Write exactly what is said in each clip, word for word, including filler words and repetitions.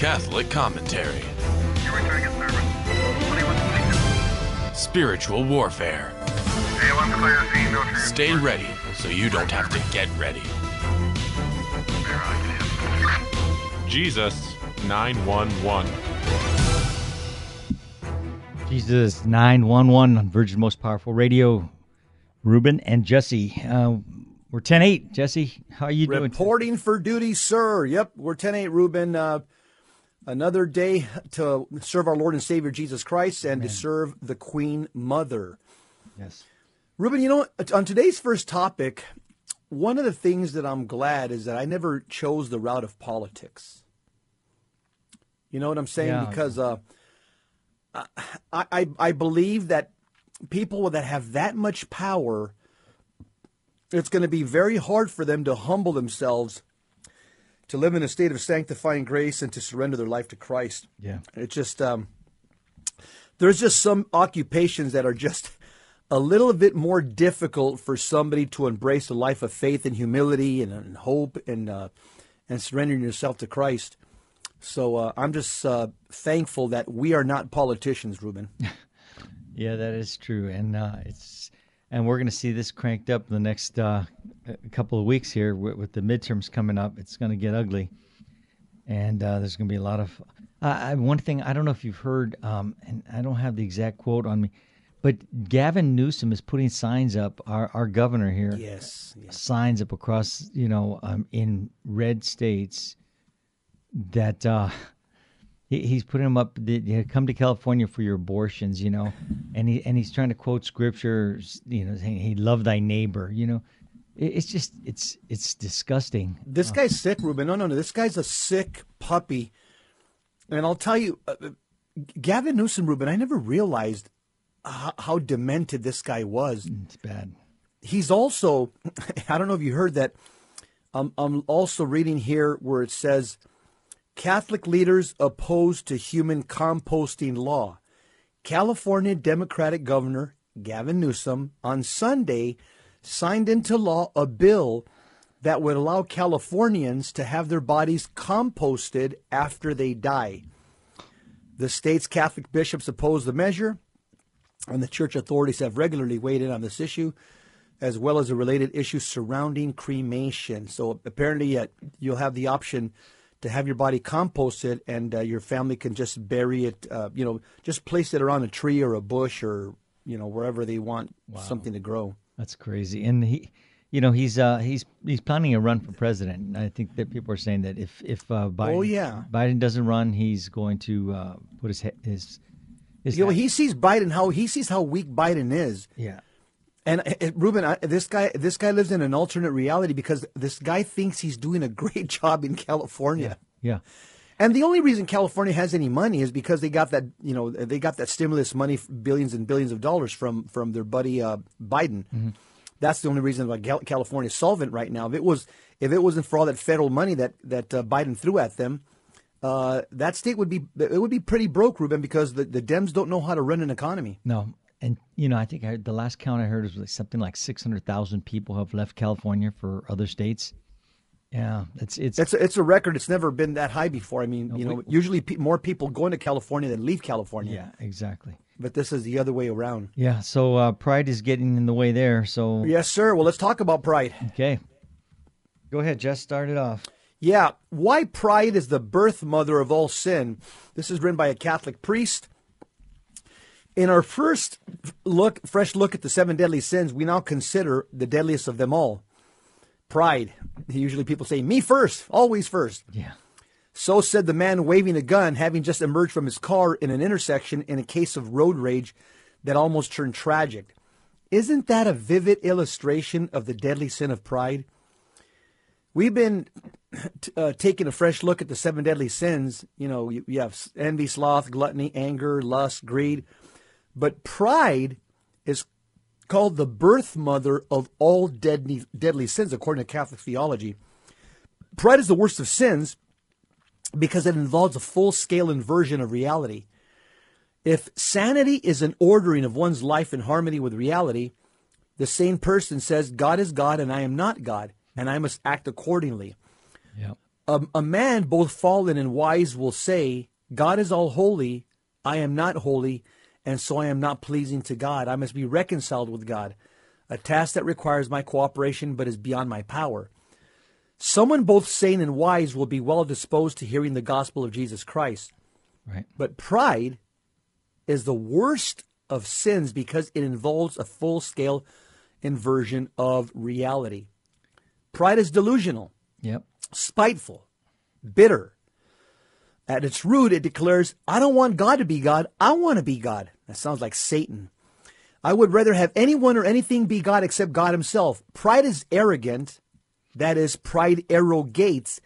Catholic commentary, spiritual warfare. Stay ready so you don't have to get ready. Jesus nine one one. Jesus nine one one on Virgin Most Powerful Radio. Ruben and Jesse. Uh, we're ten eight. Jesse, how are you Reporting doing? Reporting for duty, sir. Yep, we're ten eight, Ruben. Uh, another day to serve our Lord and Savior Jesus Christ and Amen. To serve the Queen Mother. Yes. Ruben, you know, on today's first topic, one of the things that I'm glad is that I never chose the route of politics. You know what I'm saying? Yeah. Because... Uh, I, I I believe that people that have that much power, it's going to be very hard for them to humble themselves, to live in a state of sanctifying grace, and to surrender their life to Christ. Yeah, it's just um, there's just some occupations that are just a little bit more difficult for somebody to embrace a life of faith and humility and, and hope and uh, and surrendering yourself to Christ. So uh, I'm just uh, thankful that we are not politicians, Ruben. Yeah, that is true, and uh, it's and we're going to see this cranked up in the next uh, couple of weeks here with, with the midterms coming up. It's going to get ugly, and uh, there's going to be a lot of uh, one thing. I don't know if you've heard, um, and I don't have the exact quote on me, but Gavin Newsom is putting signs up. Our our governor here, yes, yes. signs up across you know um, in red states. That uh, he, he's putting them up. That, you know, come to California for your abortions, you know, and he and he's trying to quote scriptures, you know, saying, "Hey, love thy neighbor," you know. It, it's just it's it's disgusting. This uh, guy's sick, Ruben. No, no, no. This guy's a sick puppy. And I'll tell you, uh, Gavin Newsom, Ruben. I never realized how, how demented this guy was. It's bad. He's also, I don't know if you heard that. Um, I'm also reading here where it says. Catholic leaders opposed to human composting law. California Democratic Governor Gavin Newsom on Sunday signed into law a bill that would allow Californians to have their bodies composted after they die. The state's Catholic bishops oppose the measure, and the church authorities have regularly weighed in on this issue, as well as a related issue surrounding cremation. So apparently uh, you'll have the option to have your body composted, and uh, your family can just bury it, uh, you know, just place it around a tree or a bush or, you know, wherever they want wow. something to grow. That's crazy. And he, you know, he's uh, he's he's planning a run for president. And I think that people are saying that if if uh, Biden, oh, yeah. Biden doesn't run, he's going to uh, put his his. his you know, he sees Biden how he sees how weak Biden is. Yeah. And uh, Ruben, I, this guy, this guy lives in an alternate reality because this guy thinks he's doing a great job in California. Yeah, yeah. And the only reason California has any money is because they got that, you know, they got that stimulus money, billions and billions of dollars from from their buddy uh, Biden. Mm-hmm. That's the only reason why California is solvent right now. If it was, if it wasn't for all that federal money that that uh, Biden threw at them, uh, that state would be it would be pretty broke, Ruben, because the, the Dems don't know how to run an economy. No. And, you know, I think I, the last count I heard was like something like six hundred thousand people have left California for other states. Yeah, it's it's it's a, it's a record. It's never been that high before. I mean, no, you know, we, usually pe- more people go into California than leave California. Yeah, exactly. But this is the other way around. Yeah. So uh, pride is getting in the way there. So yes, sir. Well, let's talk about pride. OK, go ahead. Just start it off. Yeah. Why pride is the birth mother of all sin. This is written by a Catholic priest. In our first look, fresh look at the seven deadly sins, we now consider the deadliest of them all, pride. Usually people say, me first, always first. Yeah. So said the man waving a gun, having just emerged from his car in an intersection in a case of road rage that almost turned tragic. Isn't that a vivid illustration of the deadly sin of pride? We've been t- uh, taking a fresh look at the seven deadly sins. You know, you, you have envy, sloth, gluttony, anger, lust, greed. But pride is called the birth mother of all deadly, deadly sins, according to Catholic theology. Pride is the worst of sins because it involves a full-scale inversion of reality. If sanity is an ordering of one's life in harmony with reality, the same person says, God is God and I am not God, and I must act accordingly. Yep. A, a man both fallen and wise will say, God is all holy, I am not holy, and so I am not pleasing to God. I must be reconciled with God, a task that requires my cooperation but is beyond my power. Someone both sane and wise will be well disposed to hearing the gospel of Jesus Christ. Right. But pride is the worst of sins because it involves a full-scale inversion of reality. Pride is delusional, yep, spiteful, bitter. At its root, it declares, I don't want God to be God. I want to be God. That sounds like Satan. I would rather have anyone or anything be God except God himself. Pride is arrogant. That is, pride arrogates.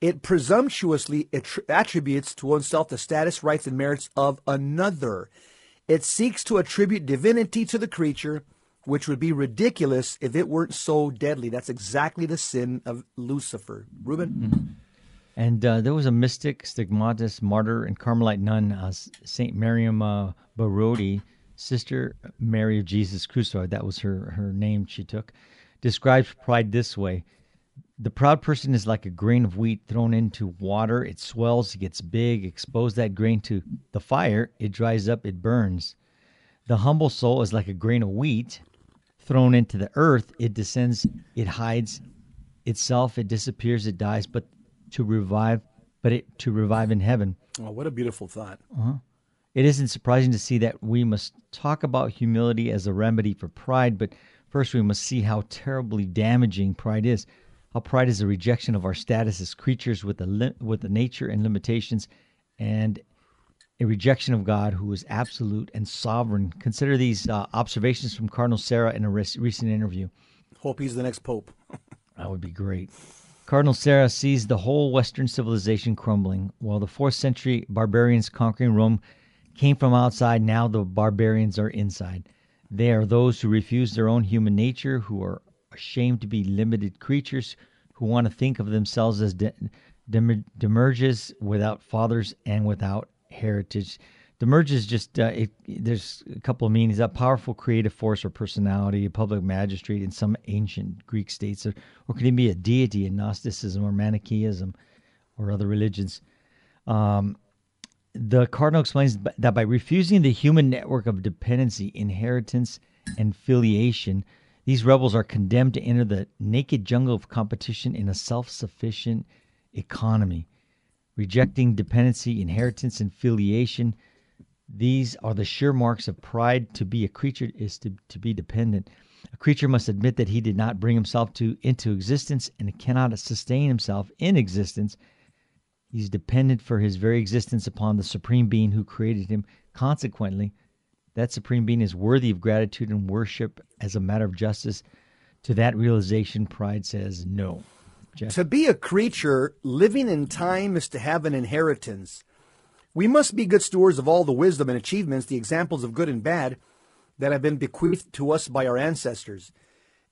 It presumptuously attributes to oneself the status, rights, and merits of another. It seeks to attribute divinity to the creature, which would be ridiculous if it weren't so deadly. That's exactly the sin of Lucifer. Ruben? Mm-hmm. And uh, there was a mystic, stigmatist, martyr, and Carmelite nun, uh, Saint Mariam uh, Baouardy, Sister Mary of Jesus Crucified. That was her, her name she took. Describes pride this way. The proud person is like a grain of wheat thrown into water. It swells, it gets big, expose that grain to the fire, it dries up, it burns. The humble soul is like a grain of wheat thrown into the earth. It descends, it hides itself, it disappears, it dies, but to revive, but it to revive in heaven. Oh, what a beautiful thought. Uh-huh. It isn't surprising to see that we must talk about humility as a remedy for pride, but first we must see how terribly damaging pride is. How pride is a rejection of our status as creatures with the with the nature and limitations, and a rejection of God, who is absolute and sovereign. Consider these uh, observations from Cardinal Sarah in a res- recent interview. Hope he's the next pope. That would be great. Cardinal Sarah sees the whole Western civilization crumbling. While the fourth century barbarians conquering Rome came from outside, now the barbarians are inside. They are those who refuse their own human nature, who are ashamed to be limited creatures, who want to think of themselves as de- dem- demurges without fathers and without heritage. Demurges, just uh, it, there's a couple of meanings. A powerful creative force or personality, a public magistrate in some ancient Greek states, or, or could it be a deity in Gnosticism or Manichaeism or other religions? Um, the cardinal explains that by refusing the human network of dependency, inheritance, and filiation, these rebels are condemned to enter the naked jungle of competition in a self-sufficient economy. Rejecting dependency, inheritance, and filiation, these are the sure marks of pride. To be a creature is to, to be dependent. A creature must admit that he did not bring himself to into existence and cannot sustain himself in existence. He's dependent for his very existence upon the Supreme Being who created him. Consequently, that Supreme Being is worthy of gratitude and worship as a matter of justice. To that realization, pride says no. Jeff? To be a creature living in time is to have an inheritance. We must be good stewards of all the wisdom and achievements, the examples of good and bad, that have been bequeathed to us by our ancestors.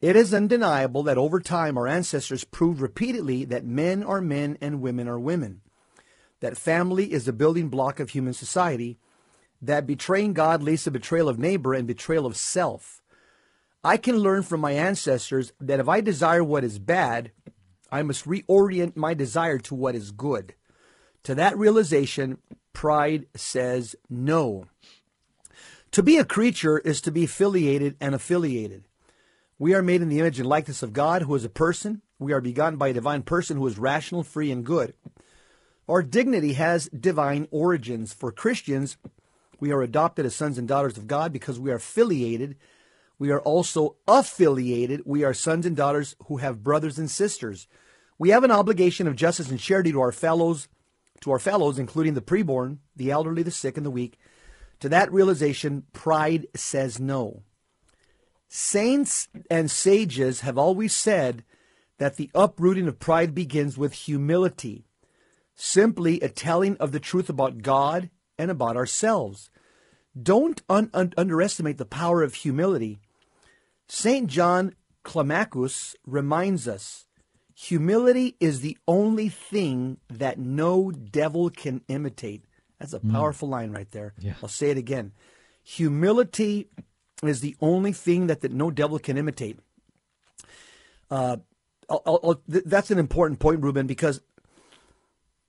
It is undeniable that over time our ancestors proved repeatedly that men are men and women are women, that family is the building block of human society, that betraying God leads to betrayal of neighbor and betrayal of self. I can learn from my ancestors that if I desire what is bad, I must reorient my desire to what is good. To that realization, pride says no. To be a creature is to be filiated and affiliated. We are made in the image and likeness of God, who is a person. We are begotten by a divine person who is rational, free, and good. Our dignity has divine origins. For Christians, we are adopted as sons and daughters of God because we are affiliated. We are also affiliated. We are sons and daughters who have brothers and sisters. We have an obligation of justice and charity to our fellows, to our fellows, including the preborn, the elderly, the sick, and the weak. To that realization, pride says no. Saints and sages have always said that the uprooting of pride begins with humility, simply a telling of the truth about God and about ourselves. Don't un- un- underestimate the power of humility. Saint John Climacus reminds us, humility is the only thing that no devil can imitate. That's a powerful mm. line right there. Yeah. I'll say it again. Humility is the only thing that, that no devil can imitate. Uh, I'll, I'll, th- that's an important point, Ruben, because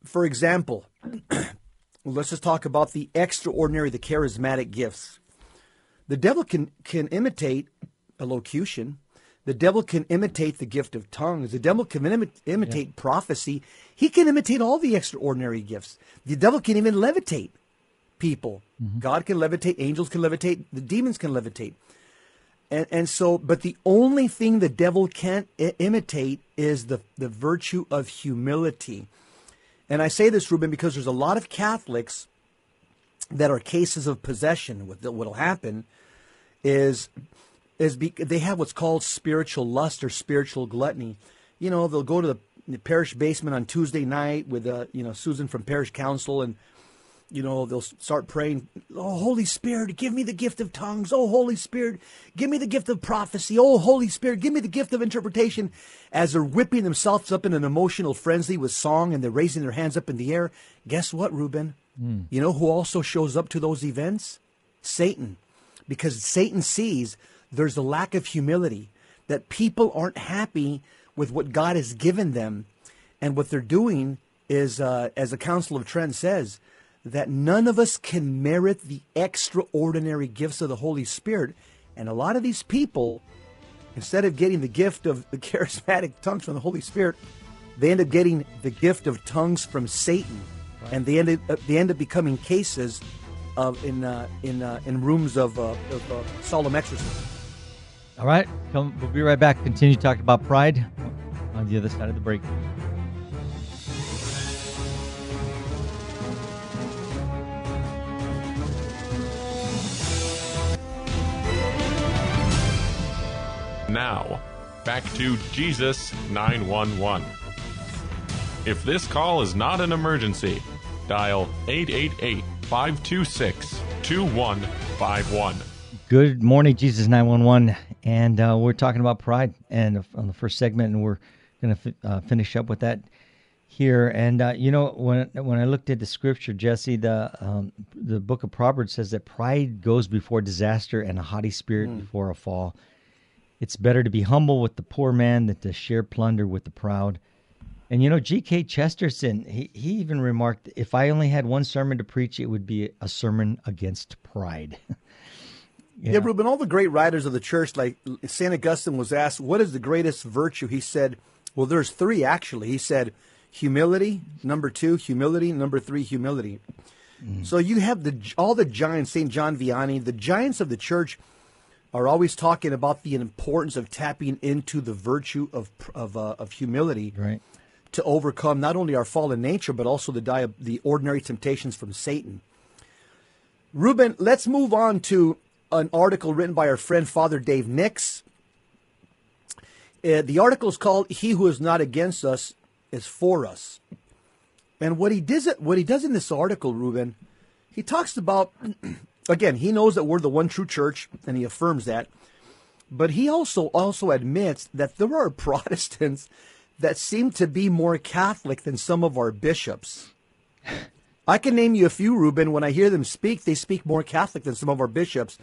for example, let's just talk about the extraordinary, the charismatic gifts. The devil can, can imitate elocution. The devil can imitate the gift of tongues. The devil can imi- imitate yeah. prophecy. He can imitate all the extraordinary gifts. The devil can even levitate people. Mm-hmm. God can levitate. Angels can levitate. The demons can levitate. And, and so, but the only thing the devil can't I- imitate is the, the virtue of humility. And I say this, Ruben, because there's a lot of Catholics that are cases of possession. What will happen is, is be, they have what's called spiritual lust or spiritual gluttony. You know, they'll go to the, the parish basement on Tuesday night with, uh, you know, Susan from parish council, and, you know, they'll start praying, "Oh, Holy Spirit, give me the gift of tongues. Oh, Holy Spirit, give me the gift of prophecy. Oh, Holy Spirit, give me the gift of interpretation," as they're whipping themselves up in an emotional frenzy with song, and they're raising their hands up in the air. Guess what, Ruben? Mm. You know who also shows up to those events? Satan. Because Satan sees there's a lack of humility, that people aren't happy with what God has given them. And what they're doing is, uh, as the Council of Trent says, that none of us can merit the extraordinary gifts of the Holy Spirit. And a lot of these people, instead of getting the gift of the charismatic tongues from the Holy Spirit, they end up getting the gift of tongues from Satan. Right. And they end up, they end up becoming cases of in uh, in uh, in rooms of, uh, of uh, solemn exorcism. All right, Come, we'll be right back. Continue talking about pride on the other side of the break. Now, back to Jesus nine one one. If this call is not an emergency, dial eight eight eight, five two six, two one five one. Good morning, Jesus nine one one. And uh, we're talking about pride and uh, on the first segment, and we're going to fi- uh, finish up with that here. And, uh, you know, when when I looked at the scripture, Jesse, the, um, the book of Proverbs says that pride goes before disaster and a haughty spirit mm. before a fall. It's better to be humble with the poor man than to share plunder with the proud. And, you know, G. K. Chesterton, he, he even remarked, if I only had one sermon to preach, it would be a sermon against pride. yeah. yeah, Ruben, all the great writers of the church, like Saint Augustine was asked, what is the greatest virtue? He said, well, there's three, actually. He said, humility, number two, humility, number three, humility. Mm. So you have the all the giants, Saint John Vianney, the giants of the church, are always talking about the importance of tapping into the virtue of of, uh, of humility right. to overcome not only our fallen nature, but also the di- the ordinary temptations from Satan. Ruben, let's move on to an article written by our friend Father Dave Nix. Uh, the article is called "He Who Is Not Against Us Is For Us," and what he does what he does in this article, Ruben, he talks about. Again, he knows that we're the one true church, and he affirms that. But he also also admits that there are Protestants that seem to be more Catholic than some of our bishops. I can name you a few, Ruben. When I hear them speak, they speak more Catholic than some of our bishops.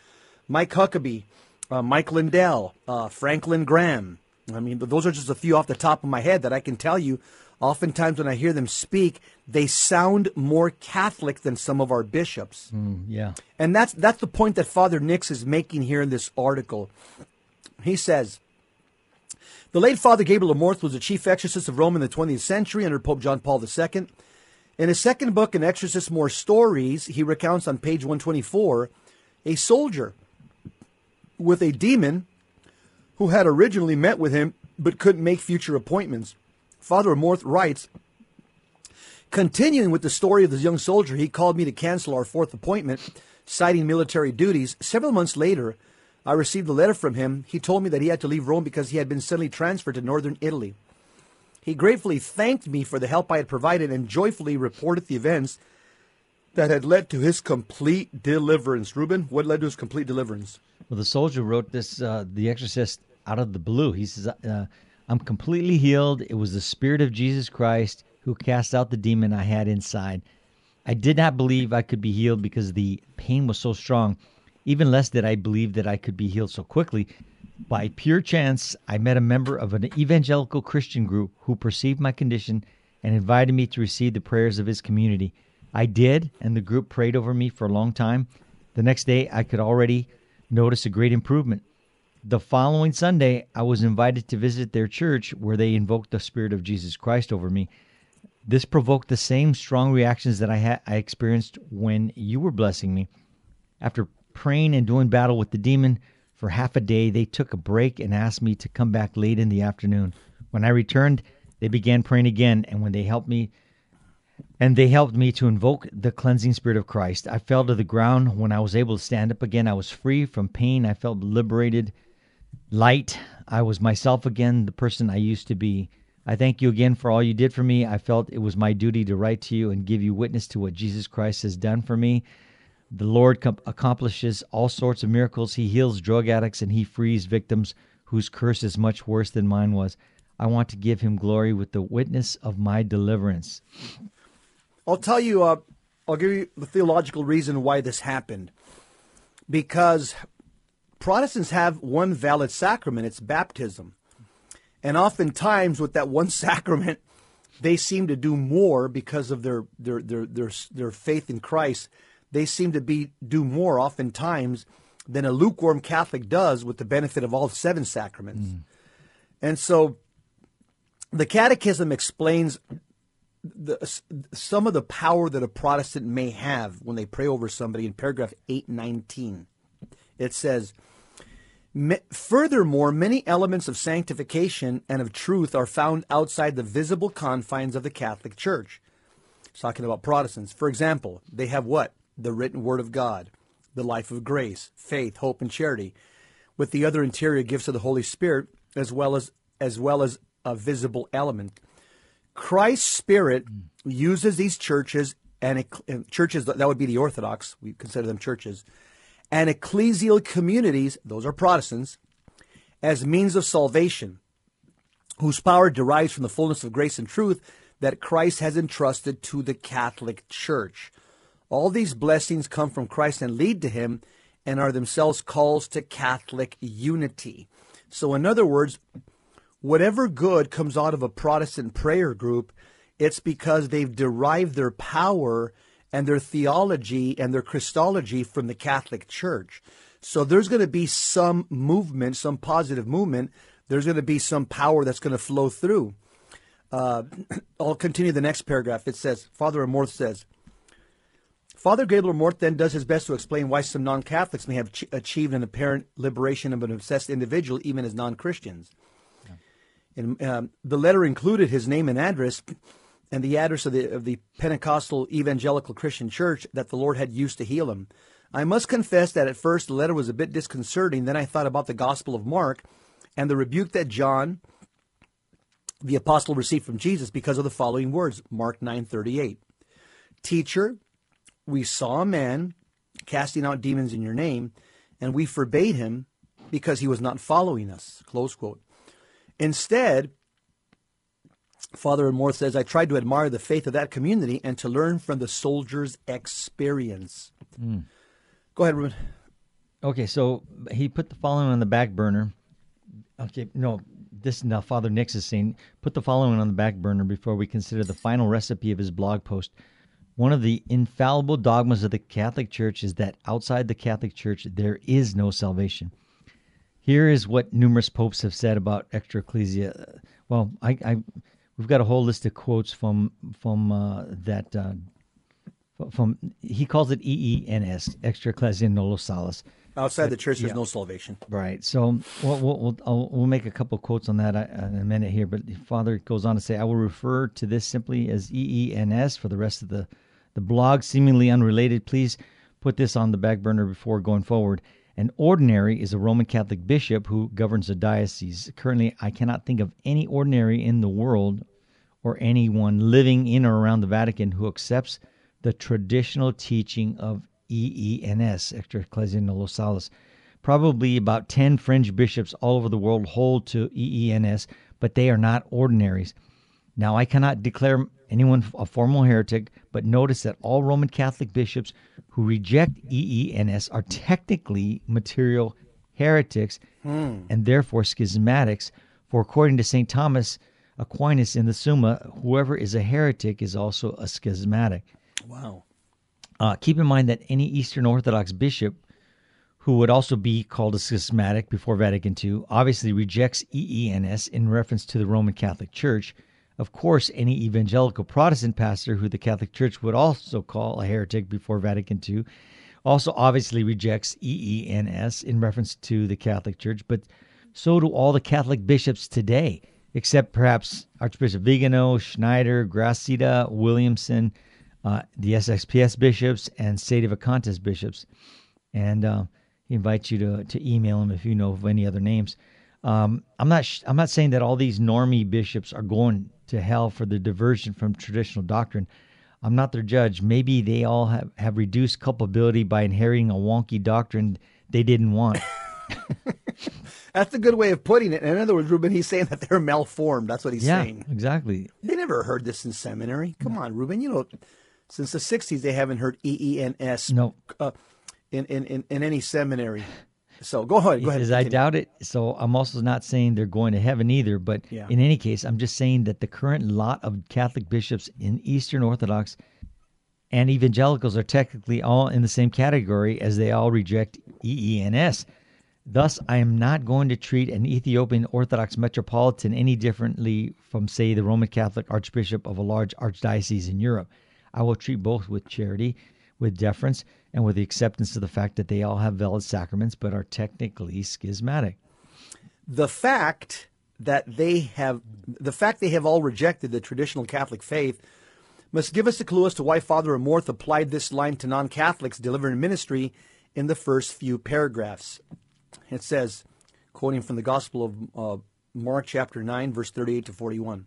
Mike Huckabee, uh, Mike Lindell, uh, Franklin Graham. I mean, those are just a few off the top of my head that I can tell you. Oftentimes when I hear them speak, they sound more Catholic than some of our bishops. Mm, yeah. And that's that's the point that Father Nix is making here in this article. He says, the late Father Gabriel Amorth was the chief exorcist of Rome in the twentieth century under Pope John Paul the Second. In his second book, An Exorcist More Stories, he recounts on page one twenty-four, a soldier with a demon who had originally met with him but couldn't make future appointments. Father Amorth writes, continuing with the story of this young soldier, he called me to cancel our fourth appointment, citing military duties. Several months later, I received a letter from him. He told me that he had to leave Rome because he had been suddenly transferred to northern Italy. He gratefully thanked me for the help I had provided and joyfully reported the events that had led to his complete deliverance. Ruben, what led to his complete deliverance? Well, the soldier wrote this, uh, The Exorcist, out of the blue. He says, uh, I'm completely healed. It was the Spirit of Jesus Christ who cast out the demon I had inside. I did not believe I could be healed because the pain was so strong. Even less did I believe that I could be healed so quickly. By pure chance, I met a member of an evangelical Christian group who perceived my condition and invited me to receive the prayers of his community. I did, and the group prayed over me for a long time. The next day, I could already notice a great improvement. The following Sunday, I was invited to visit their church where they invoked the Spirit of Jesus Christ over me. This provoked the same strong reactions that I had I experienced when you were blessing me. After praying and doing battle with the demon for half a day, they took a break and asked me to come back late in the afternoon. When I returned, they began praying again, and when they helped me and they helped me to invoke the cleansing Spirit of Christ. I fell to the ground. When I was able to stand up again, I was free from pain. I felt liberated. Light. I was myself again, the person I used to be. I thank you again for all you did for me. I felt it was my duty to write to you and give you witness to what Jesus Christ has done for me. The Lord com- accomplishes all sorts of miracles. He heals drug addicts and he frees victims whose curse is much worse than mine was. I want to give him glory with the witness of my deliverance. I'll tell you, uh, I'll give you the theological reason why this happened. Because Protestants have one valid sacrament, it's baptism. And oftentimes with that one sacrament, they seem to do more because of their their their their, their faith in Christ. They seem to be do more oftentimes than a lukewarm Catholic does with the benefit of all seven sacraments. Mm. And so the Catechism explains the, some of the power that a Protestant may have when they pray over somebody in paragraph eight nineteen. It says, furthermore, many elements of sanctification and of truth are found outside the visible confines of the Catholic Church. It's talking about Protestants. For example, they have what? The written word of God, the life of grace, faith, hope, and charity, with the other interior gifts of the Holy Spirit, as well as, as well as a visible element. Christ's Spirit uses these churches, and it, churches, that would be the Orthodox, we consider them churches, and ecclesial communities, those are Protestants, as means of salvation, whose power derives from the fullness of grace and truth that Christ has entrusted to the Catholic Church. All these blessings come from Christ and lead to him and are themselves calls to Catholic unity. So in other words, whatever good comes out of a Protestant prayer group, it's because they've derived their power and their theology and their Christology from the Catholic Church. So there's going to be some movement, some positive movement. There's going to be some power that's going to flow through. Uh, I'll continue the next paragraph. It says, Father Amorth says, Father Gabriel Amorth then does his best to explain why some non-Catholics may have ch- achieved an apparent liberation of an obsessed individual, even as non-Christians. Yeah. And, um, the letter included his name and address, and the address of the of the Pentecostal Evangelical Christian Church that the Lord had used to heal him. I must confess that at first the letter was a bit disconcerting. Then I thought about the Gospel of Mark and the rebuke that John, the apostle, received from Jesus because of the following words, Mark nine thirty-eight. Teacher, we saw a man casting out demons in your name, and we forbade him because he was not following us, close quote. Instead, Father Amorth says, I tried to admire the faith of that community and to learn from the soldier's experience. Mm. Go ahead, Ruben. Okay, so he put the following on the back burner. Okay, no, this now Father Nix is saying, put the following on the back burner before we consider the final recipe of his blog post. One of the infallible dogmas of the Catholic Church is that outside the Catholic Church, there is no salvation. Here is what numerous popes have said about extra ecclesia. Well, I... I We've got a whole list of quotes from from uh, that uh, from he calls it E E N S, extra ecclesia nolo salus. Outside the church, there's yeah. no salvation. Right. So we'll we'll we'll, I'll, we'll make a couple of quotes on that in a minute here. But Father goes on to say, I will refer to this simply as E E N S for the rest of the the blog, seemingly unrelated. Please put this on the back burner before going forward. An ordinary is a Roman Catholic bishop who governs a diocese. Currently, I cannot think of any ordinary in the world or anyone living in or around the Vatican who accepts the traditional teaching of E E N S, extra ecclesia nolo salus. Probably about ten French bishops all over the world hold to E E N S, but they are not ordinaries. Now, I cannot declare anyone a formal heretic, but notice that all Roman Catholic bishops who reject E E N S are technically material heretics mm. and therefore schismatics. For according to Saint Thomas Aquinas in the Summa, whoever is a heretic is also a schismatic. Wow. Uh, keep in mind that any Eastern Orthodox bishop who would also be called a schismatic before Vatican Two obviously rejects E E N S in reference to the Roman Catholic Church. Of course, any evangelical Protestant pastor who the Catholic Church would also call a heretic before Vatican Two also obviously rejects E E N S in reference to the Catholic Church, but so do all the Catholic bishops today, except perhaps Archbishop Vigano, Schneider, Gracida, Williamson, uh, the S S P X bishops, and Sede Vacantis bishops. And uh, he invites you to, to email him if you know of any other names. Um, I'm not sh- I'm not saying that all these normie bishops are going to hell for their diversion from traditional doctrine. I'm not their judge. Maybe they all have, have reduced culpability by inheriting a wonky doctrine they didn't want. That's a good way of putting it. In other words, Ruben, he's saying that they're malformed. That's what he's yeah, saying. Yeah, exactly. They never heard this in seminary. Come no. on, Ruben. You know, since the sixties, they haven't heard E E N S no. uh, in, in, in, in any seminary. So go ahead. Go ahead. He says, I doubt it. So I'm also not saying they're going to heaven either. But yeah. in any case, I'm just saying that the current lot of Catholic bishops in Eastern Orthodox and evangelicals are technically all in the same category, as they all reject E E N S. Thus, I am not going to treat an Ethiopian Orthodox metropolitan any differently from, say, the Roman Catholic archbishop of a large archdiocese in Europe. I will treat both with charity, with deference, and with the acceptance of the fact that they all have valid sacraments but are technically schismatic. The fact that they have, the fact they have all rejected the traditional Catholic faith must give us a clue as to why Father Amorth applied this line to non-Catholics delivering ministry in the first few paragraphs. It says, quoting from the Gospel of uh, Mark chapter nine, verse thirty-eight to forty-one,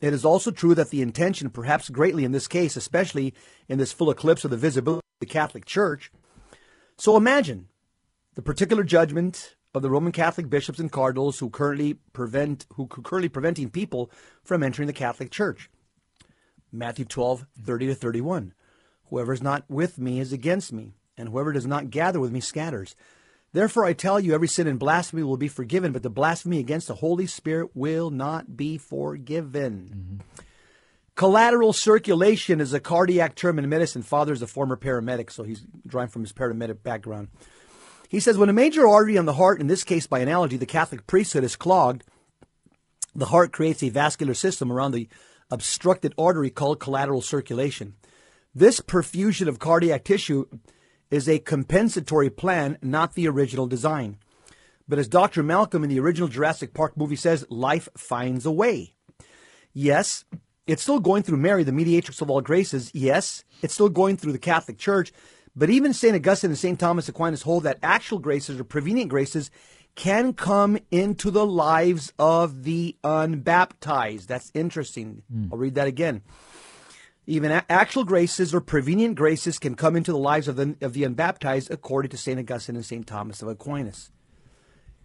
it is also true that the intention, perhaps greatly in this case, especially in this full eclipse of the visibility of the Catholic Church. So imagine the particular judgment of the Roman Catholic bishops and cardinals who currently prevent who currently preventing people from entering the Catholic Church. Matthew twelve, thirty to thirty-one. Whoever is not with me is against me, and whoever does not gather with me scatters. Therefore, I tell you, every sin and blasphemy will be forgiven, but the blasphemy against the Holy Spirit will not be forgiven. Mm-hmm. Collateral circulation is a cardiac term in medicine. Father is a former paramedic, so he's drawing from his paramedic background. He says, when a major artery on the heart, in this case by analogy, the Catholic priesthood, is clogged, the heart creates a vascular system around the obstructed artery called collateral circulation. This perfusion of cardiac tissue is a compensatory plan, not the original design. But as Doctor Malcolm in the original Jurassic Park movie says, life finds a way. Yes, it's still going through Mary, the mediatrix of all graces. Yes, it's still going through the Catholic Church. But even Saint Augustine and Saint Thomas Aquinas hold that actual graces or prevenient graces can come into the lives of the unbaptized. That's interesting. Mm. I'll read that again. Even actual graces or prevenient graces can come into the lives of the, of the unbaptized, according to Saint Augustine and Saint Thomas of Aquinas.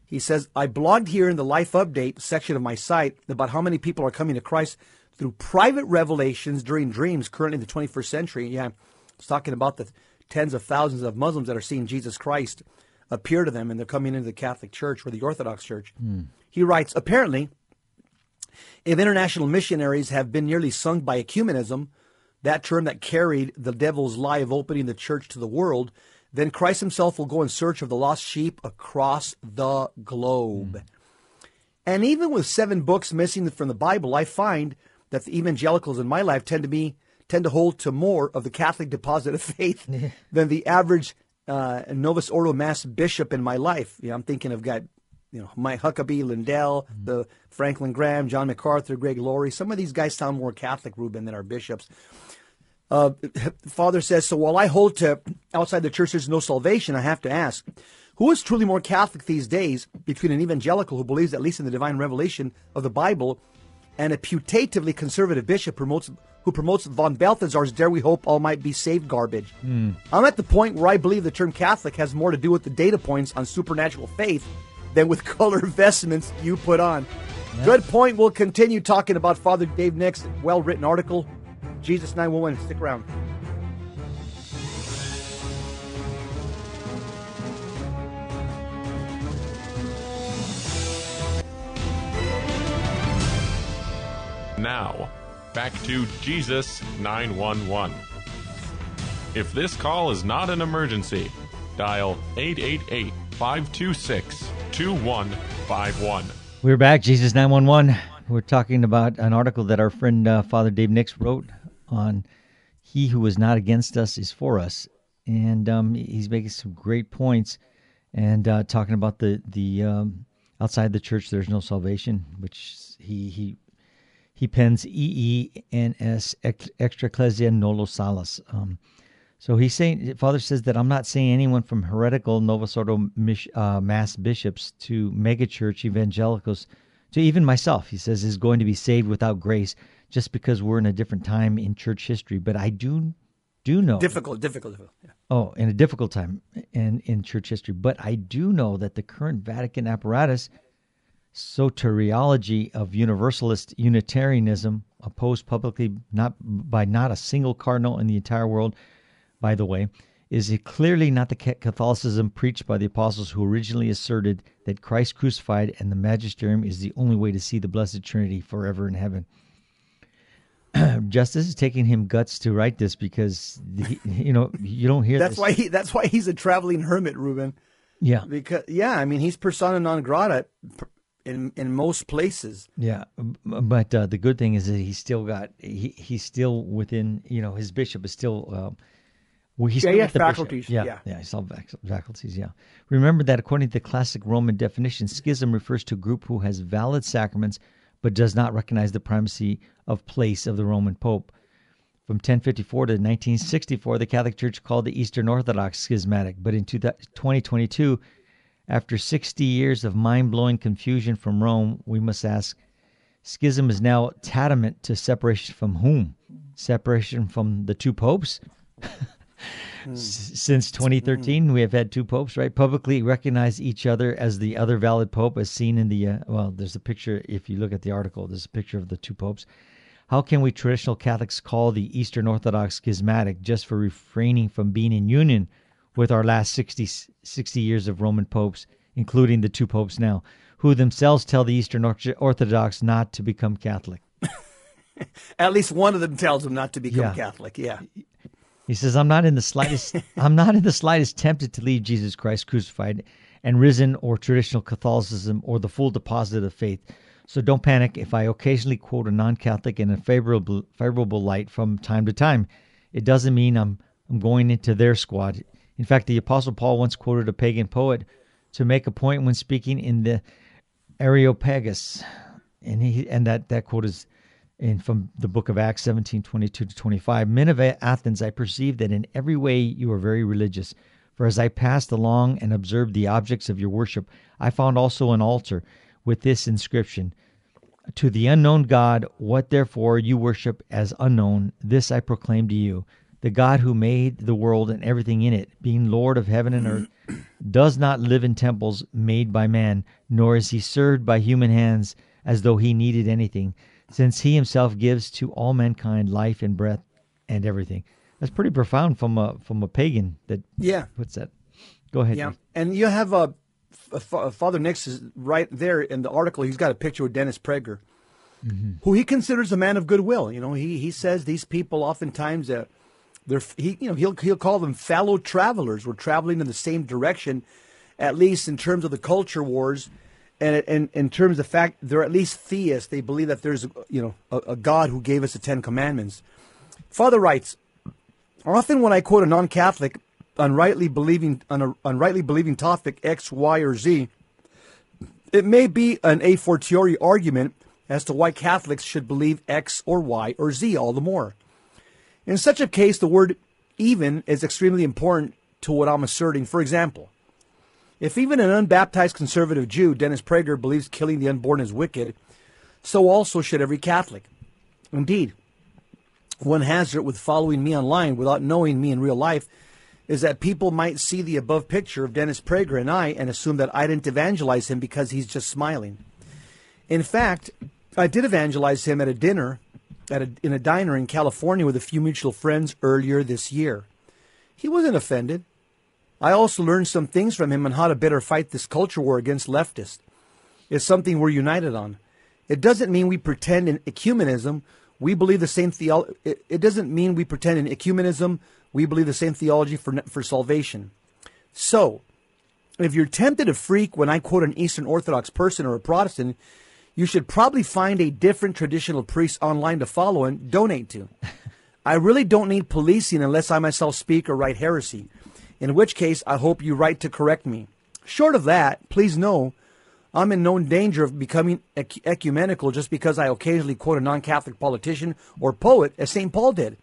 He says, I blogged here in the Life Update section of my site about how many people are coming to Christ through private revelations during dreams currently in the twenty-first century. Yeah, I was talking about the tens of thousands of Muslims that are seeing Jesus Christ appear to them, and they're coming into the Catholic Church or the Orthodox Church. Mm. He writes, apparently, if international missionaries have been nearly sunk by ecumenism, that term that carried the devil's lie of opening the church to the world, then Christ himself will go in search of the lost sheep across the globe. Mm. And even with seven books missing from the Bible, I find that the evangelicals in my life tend to be tend to hold to more of the Catholic deposit of faith than the average uh, Novus Ordo Mass bishop in my life. You know, I'm thinking of got you know Mike Huckabee, Lindell, mm. the Franklin Graham, John MacArthur, Greg Laurie. Some of these guys sound more Catholic, Ruben, than our bishops. Uh, Father says, so while I hold to outside the church there's no salvation, I have to ask, who is truly more Catholic these days between an evangelical who believes at least in the divine revelation of the Bible and a putatively conservative bishop promotes, who promotes von Balthasar's "Dare We Hope All Might Be Saved" garbage. Mm. I'm at the point where I believe the term Catholic has more to do with the data points on supernatural faith than with color vestments you put on. Yep. Good point. We'll continue talking about Father Dave Nix, well-written article, Jesus nine one one. Stick around. Now, back to Jesus nine one one. If this call is not an emergency, dial eight eight eight, five two six, two one five one. We're back, Jesus nine one one. We're talking about an article that our friend uh, Father Dave Nix wrote on "He who is not against us is for us." And um, he's making some great points and uh, talking about the, the um, outside the church there's no salvation, which he... he He pens E E N S, extra ecclesia nolo salus. Um, so he's saying, Father says that I'm not saying anyone from heretical Novus Ordo uh, mass bishops to megachurch evangelicals, to even myself, he says, is going to be saved without grace just because we're in a different time in church history. But I do do know... Difficult, difficult. difficult yeah. Oh, in a difficult time in, in church history. But I do know that the current Vatican apparatus... soteriology of universalist Unitarianism, opposed publicly not by not a single cardinal in the entire world, by the way, is it clearly not the Catholicism preached by the apostles who originally asserted that Christ crucified and the magisterium is the only way to see the Blessed Trinity forever in heaven. Justice is taking him guts to write this because, he, you know, you don't hear that's this. Why he, that's why he's a traveling hermit, Ruben. Yeah. Because, yeah, I mean, he's persona non grata. In, in most places. Yeah, but uh, the good thing is that he's still got, he, he's still within, you know, his bishop is still, uh, well, he's yeah, still he has the faculties. Yeah, yeah, yeah, he's all faculties, yeah. Remember that according to the classic Roman definition, schism refers to a group who has valid sacraments but does not recognize the primacy of place of the Roman Pope. From ten fifty-four to nineteen sixty-four, the Catholic Church called the Eastern Orthodox schismatic, but in twenty twenty-two, after sixty years of mind-blowing confusion from Rome, we must ask, schism is now tantamount to separation from whom? Separation from the two popes? mm. Since twenty thirteen, mm. we have had two popes, right? Publicly recognize each other as the other valid pope, as seen in the, uh, well, there's a picture, if you look at the article, there's a picture of the two popes. How can we traditional Catholics call the Eastern Orthodox schismatic just for refraining from being in union with our last sixty years of Roman popes, including the two popes now, who themselves tell the Eastern Orthodox not to become Catholic? At least one of them tells them not to become yeah. Catholic. Yeah. He says, "I'm not in the slightest. I'm not in the slightest tempted to leave Jesus Christ crucified and risen, or traditional Catholicism, or the full deposit of faith. So don't panic if I occasionally quote a non-Catholic in a favorable favorable light from time to time. It doesn't mean I'm I'm going into their squad." In fact, the Apostle Paul once quoted a pagan poet to make a point when speaking in the Areopagus, and he and that, that quote is in from the book of Acts seventeen, twenty-two to twenty-five. "Men of Athens, I perceive that in every way you are very religious. For as I passed along and observed the objects of your worship, I found also an altar with this inscription, 'To the unknown God, what therefore you worship as unknown, this I proclaim to you. The God who made the world and everything in it, being Lord of heaven and earth, does not live in temples made by man, nor is he served by human hands as though he needed anything, since he himself gives to all mankind life and breath and everything." That's pretty profound from a from a pagan that yeah. puts that. Go ahead. Yeah, please. And you have a, a Father Nix is right there in the article. He's got a picture with Dennis Prager, mm-hmm. who he considers a man of goodwill. You know, he he says these people oftentimes that. Uh, They're, he, you know, he'll he'll call them fellow travelers. We're traveling in the same direction, at least in terms of the culture wars, and in in terms of the fact they're at least theists. They believe that there's you know a, a God who gave us the Ten Commandments. Father writes, "Often when I quote a non-Catholic on rightly believing on a on rightly believing topic X, Y, or Z, it may be an a fortiori argument as to why Catholics should believe X or Y or Z all the more. In such a case, the word even is extremely important to what I'm asserting. For example, if even an unbaptized conservative Jew, Dennis Prager, believes killing the unborn is wicked, so also should every Catholic. Indeed, one hazard with following me online without knowing me in real life is that people might see the above picture of Dennis Prager and I and assume that I didn't evangelize him because he's just smiling. In fact, I did evangelize him at a dinner at a, in a diner in California with a few mutual friends earlier this year. He wasn't offended. I also learned some things from him on how to better fight this culture war against leftists. It's something we're united on. It doesn't mean we pretend in ecumenism we believe the same theology. It, it doesn't mean we pretend in ecumenism we believe the same theology for for salvation. So, if you're tempted to freak when I quote an Eastern Orthodox person or a Protestant, you should probably find a different traditional priest online to follow and donate to. I really don't need policing unless I myself speak or write heresy, in which case I hope you write to correct me. Short of that, please know I'm in no danger of becoming ec- ecumenical just because I occasionally quote a non-Catholic politician or poet, as Saint Paul did,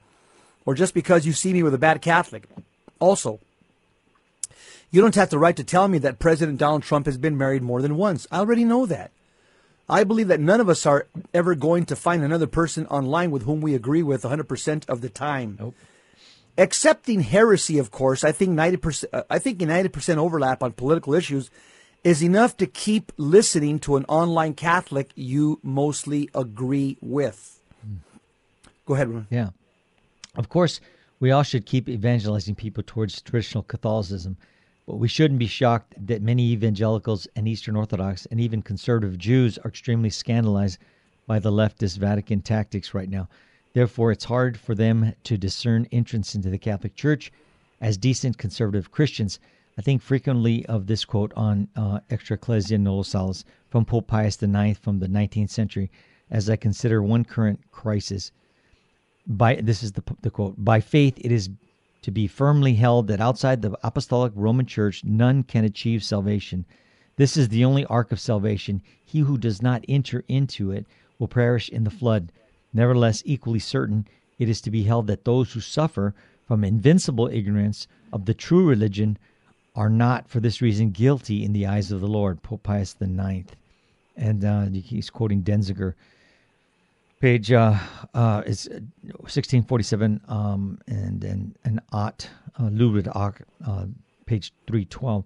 or just because you see me with a bad Catholic. Also, you don't have the right to tell me that President Donald Trump has been married more than once. I already know that. I believe that none of us are ever going to find another person online with whom we agree with one hundred percent of the time. Nope. Accepting heresy, of course, I think ninety percent, I think ninety percent overlap on political issues is enough to keep listening to an online Catholic you mostly agree with. Mm. Go ahead, Ron. Yeah. Of course, we all should keep evangelizing people towards traditional Catholicism. But we shouldn't be shocked that many evangelicals and Eastern Orthodox and even conservative Jews are extremely scandalized by the leftist Vatican tactics right now. Therefore, it's hard for them to discern entrance into the Catholic Church as decent conservative Christians. I think frequently of this quote on uh, Extra Ecclesia Nulla Salus from Pope Pius the ninth from the nineteenth century, as I consider one current crisis. By this is the, the quote, "By faith it is to be firmly held that outside the apostolic Roman Church none can achieve salvation. This is the only ark of salvation. He who does not enter into it will perish in the flood. Nevertheless, equally certain it is to be held that those who suffer from invincible ignorance of the true religion are not for this reason guilty in the eyes of the Lord." Pope Pius the ninth. And uh, he's quoting Denziger. Page uh, uh, is sixteen forty-seven um, and and an Ott uh, Lurid Ach, uh, page three twelve.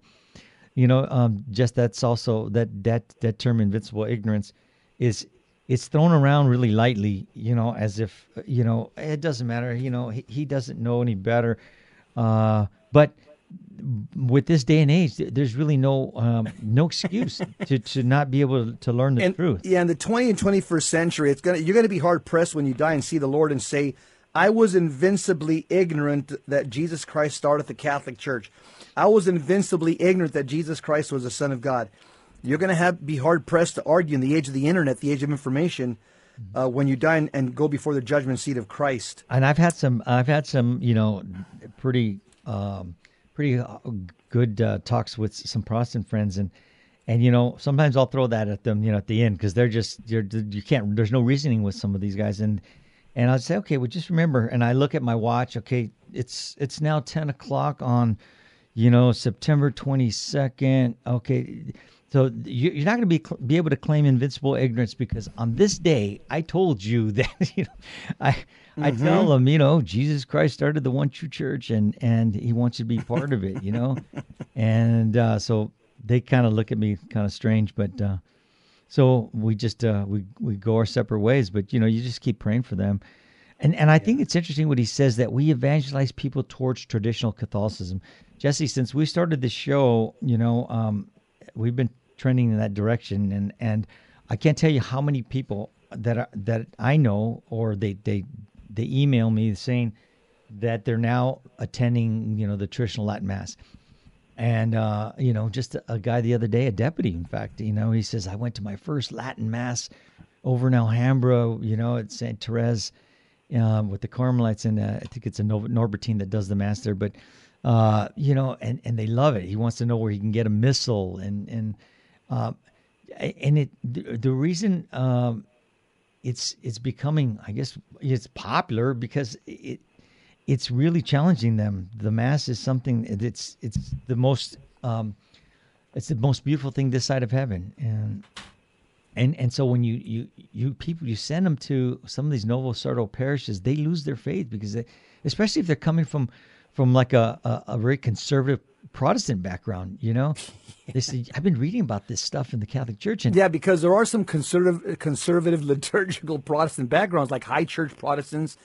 You know, um, just that's also that that that term invincible ignorance is it's thrown around really lightly. You know, as if you know it doesn't matter. You know, he, he doesn't know any better. Uh, but with this day and age, there's really no um, no excuse to, to not be able to learn the and, truth. Yeah, in the twentieth and twenty-first century, it's gonna you're gonna be hard pressed when you die and see the Lord and say, "I was invincibly ignorant that Jesus Christ started the Catholic Church. I was invincibly ignorant that Jesus Christ was the Son of God." You're gonna have be hard pressed to argue in the age of the internet, the age of information, uh, when you die and, and go before the judgment seat of Christ. And I've had some, I've had some, you know, pretty. Um, pretty good uh, talks with some Protestant friends, and and you know sometimes I'll throw that at them, you know, at the end, because they're just you're, you can't there's no reasoning with some of these guys, and and I'll say, okay, well, just remember, and I look at my watch, okay, it's it's now ten o'clock on, you know, September twenty second, okay, so you, you're not going to be be able to claim invincible ignorance because on this day I told you that, you know, I. I tell them, you know, Jesus Christ started the one true church, and, and he wants you to be part of it, you know? And uh, so they kind of look at me kind of strange, but uh, so we just, uh, we, we go our separate ways, but, you know, you just keep praying for them. And and I yeah. think it's interesting what he says, that we evangelize people towards traditional Catholicism. Jesse, since we started this show, you know, um, we've been trending in that direction, and, and I can't tell you how many people that are, that I know, or they, they, they email me saying that they're now attending, you know, the traditional Latin Mass. And, uh, you know, just a, a guy the other day, a deputy, in fact, you know, he says, I went to my first Latin Mass over in Alhambra, you know, at Saint Therese um, with the Carmelites. And uh, I think it's a Norbertine that does the Mass there. But, uh, you know, and, and they love it. He wants to know where he can get a missal. And, and, uh, and it, the, the reason, um, It's it's becoming, I guess, it's popular because it it's really challenging them. The Mass is something that's it's the most um, it's the most beautiful thing this side of heaven, and And and so when you, you you people you send them to some of these Novo Sardo parishes, they lose their faith because they, especially if they're coming from from like a, a, a very conservative Protestant background, you know, they say, I've been reading about this stuff in the Catholic Church. And yeah, because there are some conservative, conservative liturgical Protestant backgrounds, like High Church Protestants,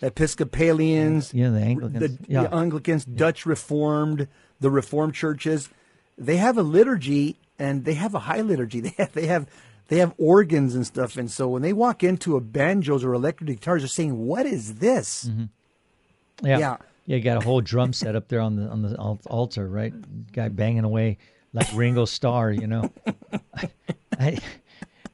Episcopalians, yeah, the Anglicans, the, yeah. the Anglicans, yeah. Dutch Reformed, the Reformed churches. They have a liturgy and they have a high liturgy. They have, they have, they have organs and stuff. And so when they walk into a banjos or electric guitars, they're saying, "What is this?" Mm-hmm. Yeah. yeah. Yeah, you got a whole drum set up there on the on the altar, right? Guy banging away like Ringo Starr, you know. I, I,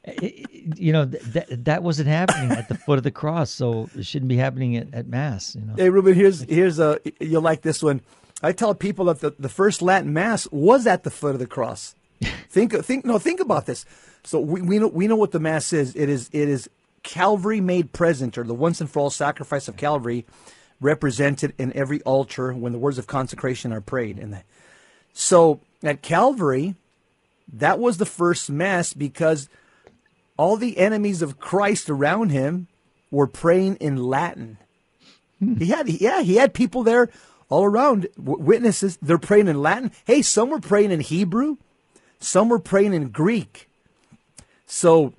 it, you know that that wasn't happening at the foot of the cross, so it shouldn't be happening at, at mass. You know. Hey, Ruben, here's here's a you'll like this one. I tell people that the, the first Latin mass was at the foot of the cross. Think think no think about this. So we we know we know what the mass is. It is it is Calvary made present, or the once and for all sacrifice of Calvary, represented in every altar when the words of consecration are prayed. And so at Calvary, that was the first mass because all the enemies of Christ around him were praying in Latin. Hmm. He had, yeah, he had people there all around, witnesses. They're praying in Latin. Hey, some were praying in Hebrew. Some were praying in Greek. So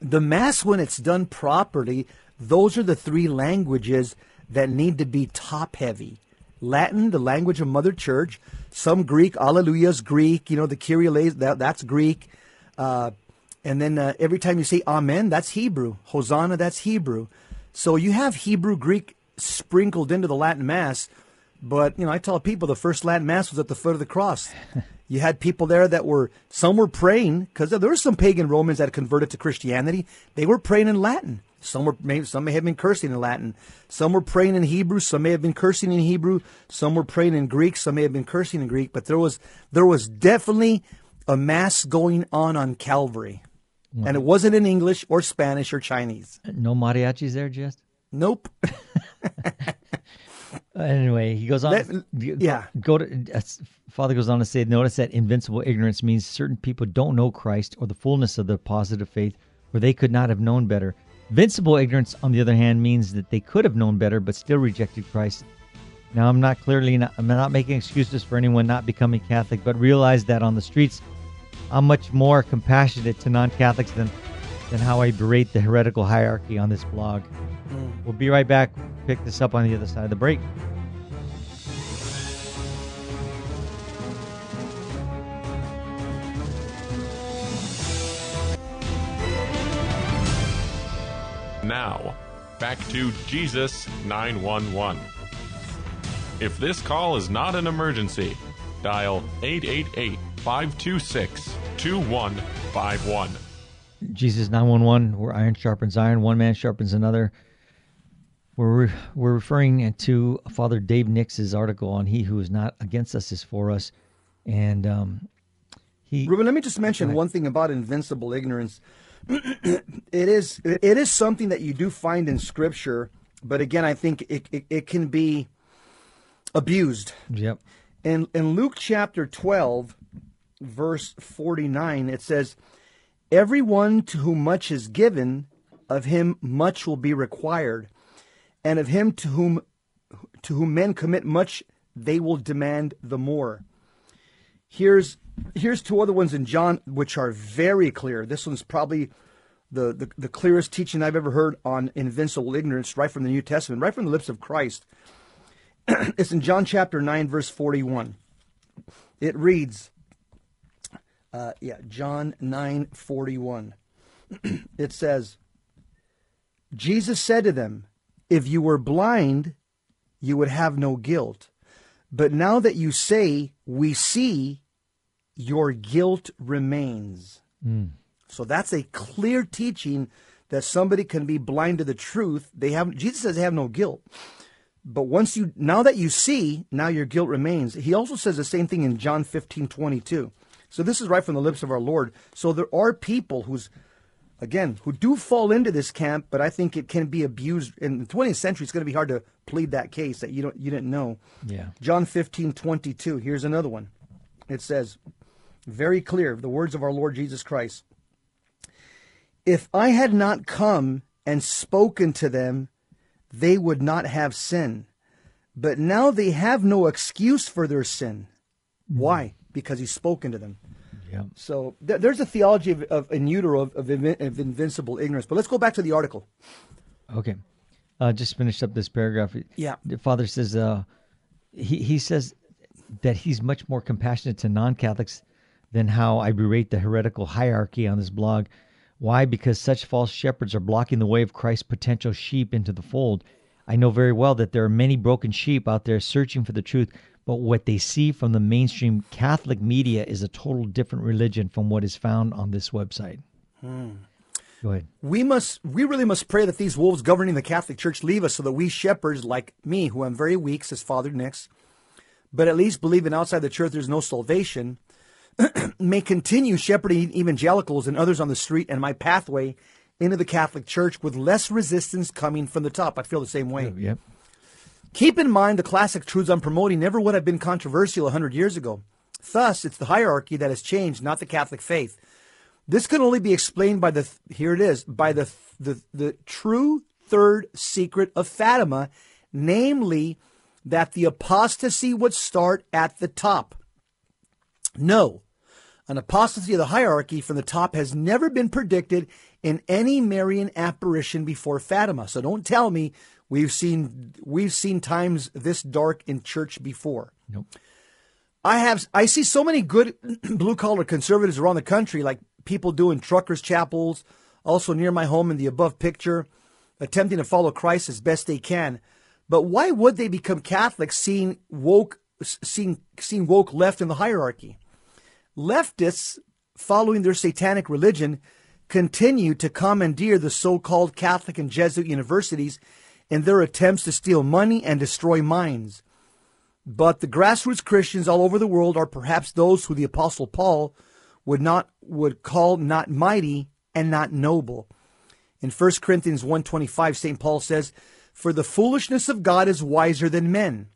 the mass, when it's done properly, those are the three languages that need to be top-heavy. Latin, the language of Mother Church. Some Greek, Alleluia's Greek. You know, the Kyrie, that, that's Greek. Uh, and then uh, every time you say Amen, that's Hebrew. Hosanna, that's Hebrew. So you have Hebrew, Greek sprinkled into the Latin Mass. But, you know, I tell people the first Latin Mass was at the foot of the cross. You had people there that were, some were praying, because there were some pagan Romans that converted to Christianity. They were praying in Latin. Some were maybe some may have been cursing in Latin. Some were praying in Hebrew. Some may have been cursing in Hebrew. Some were praying in Greek. Some may have been cursing in Greek. But there was there was definitely a mass going on on Calvary, mm-hmm. and it wasn't in English or Spanish or Chinese. No mariachis there, Jess? Nope. Anyway, he goes on. That, yeah. Go to uh, Father goes on to say, notice that invincible ignorance means certain people don't know Christ or the fullness of the positive faith, or they could not have known better. Invincible ignorance, on the other hand, means that they could have known better, but still rejected Christ. Now, I'm not clearly not, I'm not making excuses for anyone not becoming Catholic, but realize that on the streets, I'm much more compassionate to non-Catholics than than how I berate the heretical hierarchy on this blog. Mm. We'll be right back. Pick this up on the other side of the break. Now, back to Jesus nine one one. If this call is not an emergency, dial eight eight eight, five two six, two one five one. Jesus nine one one, where iron sharpens iron, one man sharpens another. We're, re- we're referring to Father Dave Nix's article on He Who Is Not Against Us Is For Us. And um, he... Ruben, let me just mention one thing about invincible ignorance. it is it is something that you do find in Scripture, but again, I think it it, it can be abused. Yep. In in Luke chapter twelve, verse forty-nine, it says, "Everyone to whom much is given, of him much will be required, and of him to whom to whom men commit much, they will demand the more." Here's Here's two other ones in John, which are very clear. This one's probably the, the, the clearest teaching I've ever heard on invincible ignorance, right from the New Testament, right from the lips of Christ. It's in John chapter nine, verse forty-one. It reads, uh, yeah, John nine, forty-one. It says, "Jesus said to them, 'If you were blind, you would have no guilt. But now that you say, we see, your guilt remains.'" Mm. So that's a clear teaching that somebody can be blind to the truth. They have Jesus says they have no guilt. But once you now that you see, now your guilt remains. He also says the same thing in John fifteen twenty-two. So this is right from the lips of our Lord. So there are people who's again who do fall into this camp, but I think it can be abused. In the twentieth century, it's going to be hard to plead that case that you don't you didn't know. Yeah. John fifteen twenty-two. Here's another one. It says, very clear, the words of our Lord Jesus Christ. If I had not come and spoken to them, they would not have sin. But now they have no excuse for their sin. Why? Because he's spoken to them. Yeah. So th- there's a theology of, of in utero of, of, inv- of invincible ignorance. But let's go back to the article. Okay. Uh, just finished up this paragraph. Yeah. The Father says, uh, he, he says that he's much more compassionate to non-Catholics than how I berate the heretical hierarchy on this blog. Why? Because such false shepherds are blocking the way of Christ's potential sheep into the fold. I know very well that there are many broken sheep out there searching for the truth, but what they see from the mainstream Catholic media is a total different religion from what is found on this website. Hmm. Go ahead. We must, we really must pray that these wolves governing the Catholic Church leave us so that we shepherds like me, who am very weak, says Father Nix, but at least believe in outside the church there's no salvation, may continue shepherding evangelicals and others on the street and my pathway into the Catholic Church with less resistance coming from the top. I feel the same way. Yep. Keep in mind the classic truths I'm promoting never would have been controversial one hundred years ago. Thus, it's the hierarchy that has changed, not the Catholic faith. This can only be explained by the, here it is, by the the, the true third secret of Fatima, namely that the apostasy would start at the top. No, an apostasy of the hierarchy from the top has never been predicted in any Marian apparition before Fatima. So don't tell me we've seen we've seen times this dark in church before. Nope. I have I see so many good blue collar conservatives around the country, like people doing truckers' chapels, also near my home in the above picture, attempting to follow Christ as best they can. But why would they become Catholics seeing woke seeing seeing woke left in the hierarchy? Leftists following their satanic religion continue to commandeer the so-called Catholic and Jesuit universities in their attempts to steal money and destroy minds. But the grassroots Christians all over the world are perhaps those who the Apostle Paul would not would call not mighty and not noble. In First Corinthians one twenty-five, Saint Paul says, "For the foolishness of God is wiser than men,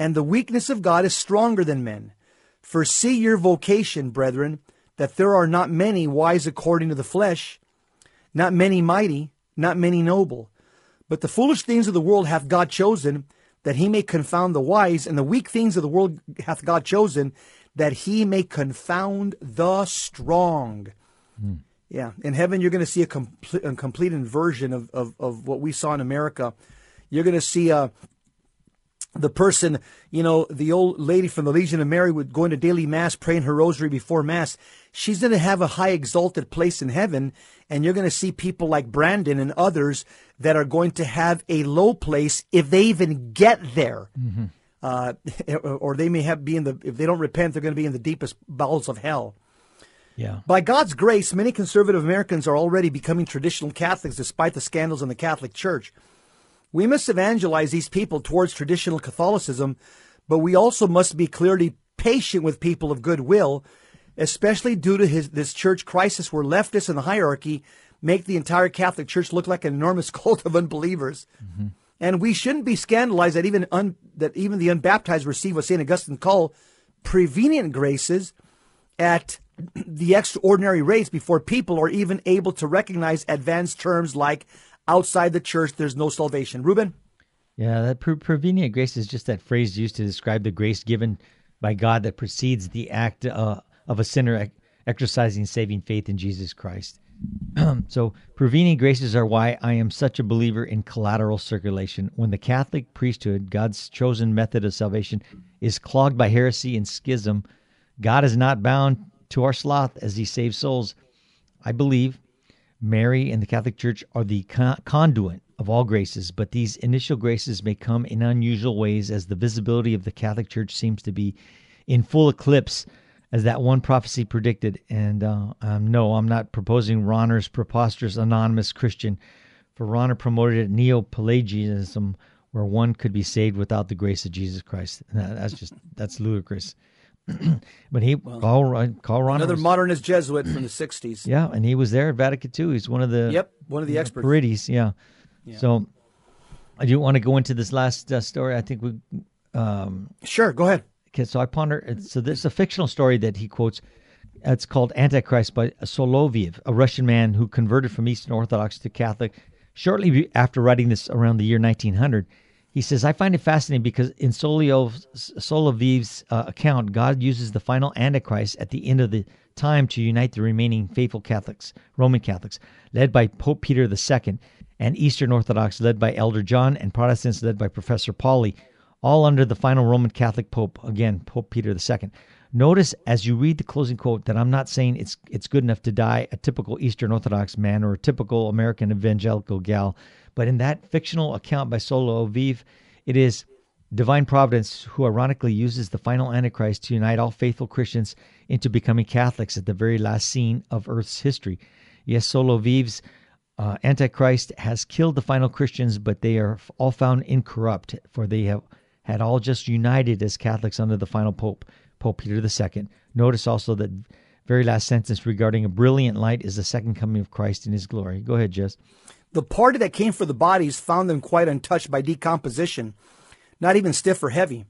and the weakness of God is stronger than men. For see your vocation, brethren, that there are not many wise according to the flesh, not many mighty, not many noble. But the foolish things of the world hath God chosen, that he may confound the wise, and the weak things of the world hath God chosen, that he may confound the strong." Hmm. Yeah, in heaven you're going to see a complete, a complete inversion of, of, of what we saw in America. You're going to see a... the person, you know, the old lady from the Legion of Mary would go into daily mass, praying her rosary before mass. She's going to have a high exalted place in heaven. And you're going to see people like Brandon and others that are going to have a low place if they even get there. Mm-hmm. Uh, or they may have be in the, if they don't repent, they're going to be in the deepest bowels of hell. Yeah. By God's grace, many conservative Americans are already becoming traditional Catholics despite the scandals in the Catholic Church. We must evangelize these people towards traditional Catholicism, but we also must be clearly patient with people of goodwill, especially due to his, this church crisis where leftists in the hierarchy make the entire Catholic Church look like an enormous cult of unbelievers. Mm-hmm. And we shouldn't be scandalized that even un, that even the unbaptized receive what Saint Augustine called prevenient graces at the extraordinary rates before people are even able to recognize advanced terms like outside the church, there's no salvation. Ruben? Yeah, that pre- prevenient grace is just that phrase used to describe the grace given by God that precedes the act uh, of a sinner ec- exercising saving faith in Jesus Christ. So prevenient graces are why I am such a believer in collateral circulation. When the Catholic priesthood, God's chosen method of salvation, is clogged by heresy and schism, God is not bound to our sloth as he saves souls. I believe Mary and the Catholic Church are the con- conduit of all graces, but these initial graces may come in unusual ways as the visibility of the Catholic Church seems to be in full eclipse, as that one prophecy predicted. And uh, um, no, I'm not proposing Rahner's preposterous anonymous Christian, for Rahner promoted neo-Pelagianism where one could be saved without the grace of Jesus Christ. That, that's just, that's ludicrous. But he, well, Karl, Karl Rahner, another was, modernist Jesuit from the sixties. Yeah, and he was there at Vatican Two. He's one of the yep, one of the experts. Parides, yeah. yeah. So, I do want to go into this last uh, story. I think we. Um, sure, go ahead. Okay, so I ponder. So there's a fictional story that he quotes. It's called Antichrist by Solovyov, a Russian man who converted from Eastern Orthodox to Catholic shortly after writing this around the year nineteen hundred. He says, I find it fascinating because in Solovyov's uh, account, God uses the final Antichrist at the end of the time to unite the remaining faithful Catholics, Roman Catholics, led by Pope Peter the Second, and Eastern Orthodox led by Elder John, and Protestants led by Professor Pauli, all under the final Roman Catholic Pope, again, Pope Peter the Second. Notice as you read the closing quote that I'm not saying it's it's good enough to die a typical Eastern Orthodox man or a typical American evangelical gal, but in that fictional account by Solovyov, it is divine providence who ironically uses the final Antichrist to unite all faithful Christians into becoming Catholics at the very last scene of Earth's history. Yes, Solovyov's uh, Antichrist has killed the final Christians, but they are all found incorrupt, for they have had all just united as Catholics under the final Pope, Pope Peter the Second. Notice also that very last sentence regarding a brilliant light is the second coming of Christ in his glory. Go ahead, Jess. The party that came for the bodies found them quite untouched by decomposition, not even stiff or heavy.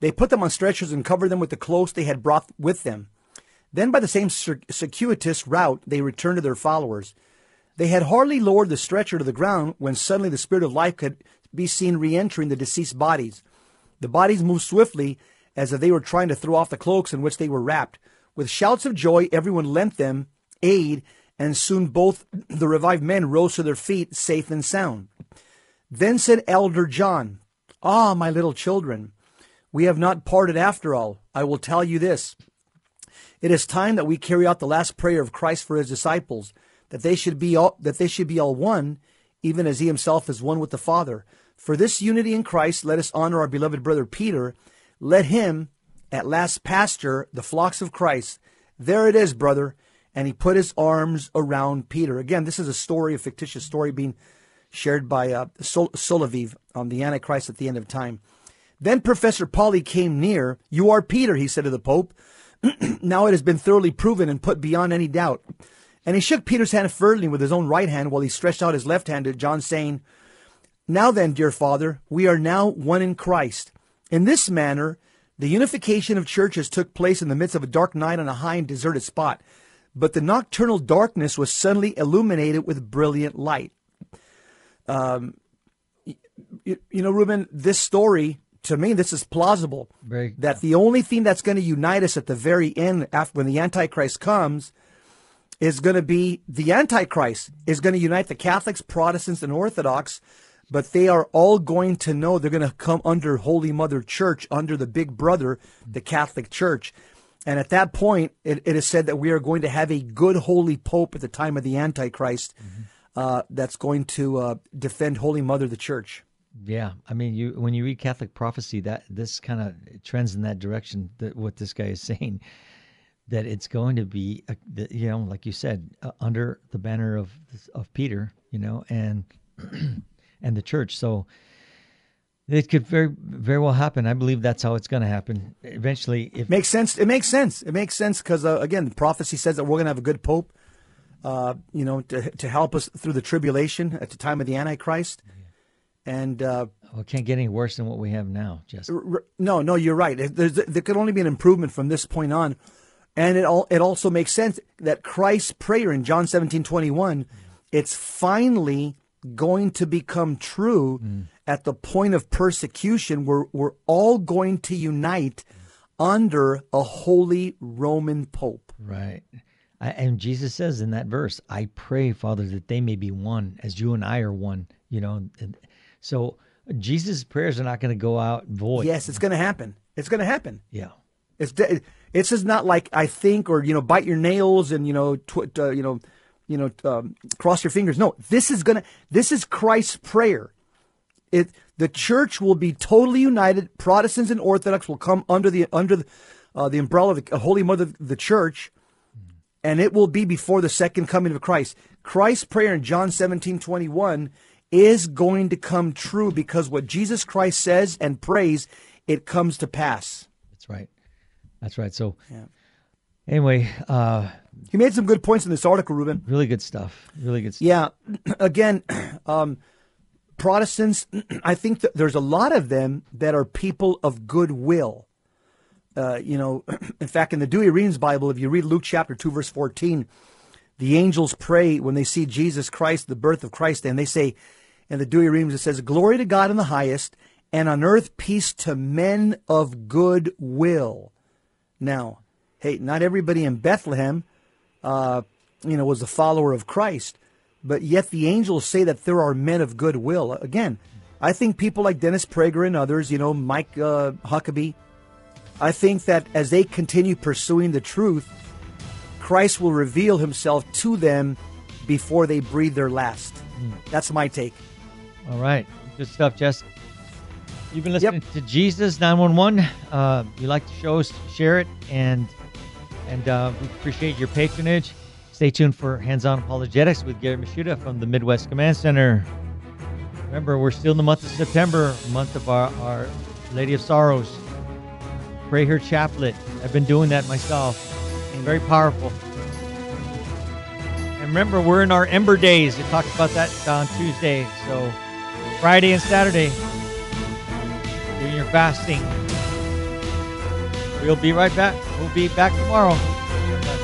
They put them on stretchers and covered them with the clothes they had brought with them. Then by the same circuitous route, they returned to their followers. They had hardly lowered the stretcher to the ground when suddenly the spirit of life could be seen re-entering the deceased bodies. The bodies moved swiftly, as if they were trying to throw off the cloaks in which they were wrapped. With shouts of joy, everyone lent them aid, and soon both the revived men rose to their feet, safe and sound. Then said Elder John, Ah, my little children, we have not parted after all. I will tell you this. It is time that we carry out the last prayer of Christ for his disciples, that they should be all, that they should be all one, even as he himself is one with the Father. For this unity in Christ, let us honor our beloved brother Peter. Let him at last pasture the flocks of Christ. There it is, brother. And he put his arms around Peter. Again, this is a story, a fictitious story being shared by uh, Sol- Solovyov on the Antichrist at the end of time. Then Professor Pauli came near. You are Peter, he said to the Pope. Now it has been thoroughly proven and put beyond any doubt. And he shook Peter's hand fervently with his own right hand while he stretched out his left hand to John, saying, Now then, dear Father, we are now one in Christ. In this manner, the unification of churches took place in the midst of a dark night on a high and deserted spot, but the nocturnal darkness was suddenly illuminated with brilliant light. Um, you, you know, Ruben, this story, to me, this is plausible, Very, that the only thing that's going to unite us at the very end, after when the Antichrist comes, is going to be the Antichrist, is going to unite the Catholics, Protestants, and Orthodox. But they are all going to know they're going to come under Holy Mother Church, under the big brother, the Catholic Church. And at that point, it, it is said that we are going to have a good holy pope at the time of the Antichrist mm-hmm. uh, that's going to uh, defend Holy Mother, the Church. Yeah. I mean, you when you read Catholic prophecy, that this kind of trends in that direction, that what this guy is saying, that it's going to be, uh, the, you know, like you said, uh, under the banner of of Peter, you know, and... and the church. So it could very, very well happen. I believe that's how it's going to happen eventually. If makes sense. It makes sense. It makes sense. Cause uh, again, the prophecy says that we're going to have a good Pope, uh, you know, to, to help us through the tribulation at the time of the Antichrist. Yeah. And, uh, well, it can't get any worse than what we have now. Just r- no, no, you're right. There's, there could only be an improvement from this point on. And it all, it also makes sense that Christ's prayer in John seventeen twenty-one, yeah. It's finally going to become true mm. at the point of persecution. We're, we're all going to unite under a holy Roman Pope. Right. I, and Jesus says in that verse, I pray, Father, that they may be one as you and I are one, you know. And so Jesus' prayers are not going to go out void. Yes, it's going to happen. It's going to happen. Yeah. It's, it's just not like I think, or, you know, bite your nails and, you know, tw- uh, you know, you know, um, cross your fingers. No, this is going to, this is Christ's prayer. It, the church will be totally united. Protestants and Orthodox will come under the, under the, uh, the umbrella of the Holy Mother, the church, and it will be before the second coming of Christ. Christ's prayer in John seventeen twenty-one is going to come true, because what Jesus Christ says and prays, it comes to pass. That's right. That's right. So yeah. Anyway, uh, he made some good points in this article, Ruben. Really good stuff. Really good stuff. Yeah. Again, um, Protestants, I think that there's a lot of them that are people of goodwill. uh, you know, in fact, in the Douay-Rheims Bible, if you read Luke chapter two, verse fourteen, the angels pray when they see Jesus Christ, the birth of Christ, and they say, in the Douay-Rheims, it says, "Glory to God in the highest, and on earth peace to men of good will." Now, hey, not everybody in Bethlehem, uh, you know, was a follower of Christ, but yet the angels say that there are men of good will. Again, I think people like Dennis Prager and others, you know, Mike uh, Huckabee, I think that as they continue pursuing the truth, Christ will reveal himself to them before they breathe their last. Mm. That's my take. All right. Good stuff, Jess. You've been listening yep. to Jesus nine one one. Uh, you like the show, share it, and, and uh, we appreciate your patronage. Stay tuned for Hands-On Apologetics with Gary Mishuda from the Midwest Command Center. Remember, we're still in the month of September, month of our, our Lady of Sorrows. Pray her chaplet. I've been doing that myself. Very powerful. And remember, we're in our Ember Days. We talked about that on Tuesday. So Friday and Saturday, doing your fasting. We'll be right back. We'll be back tomorrow.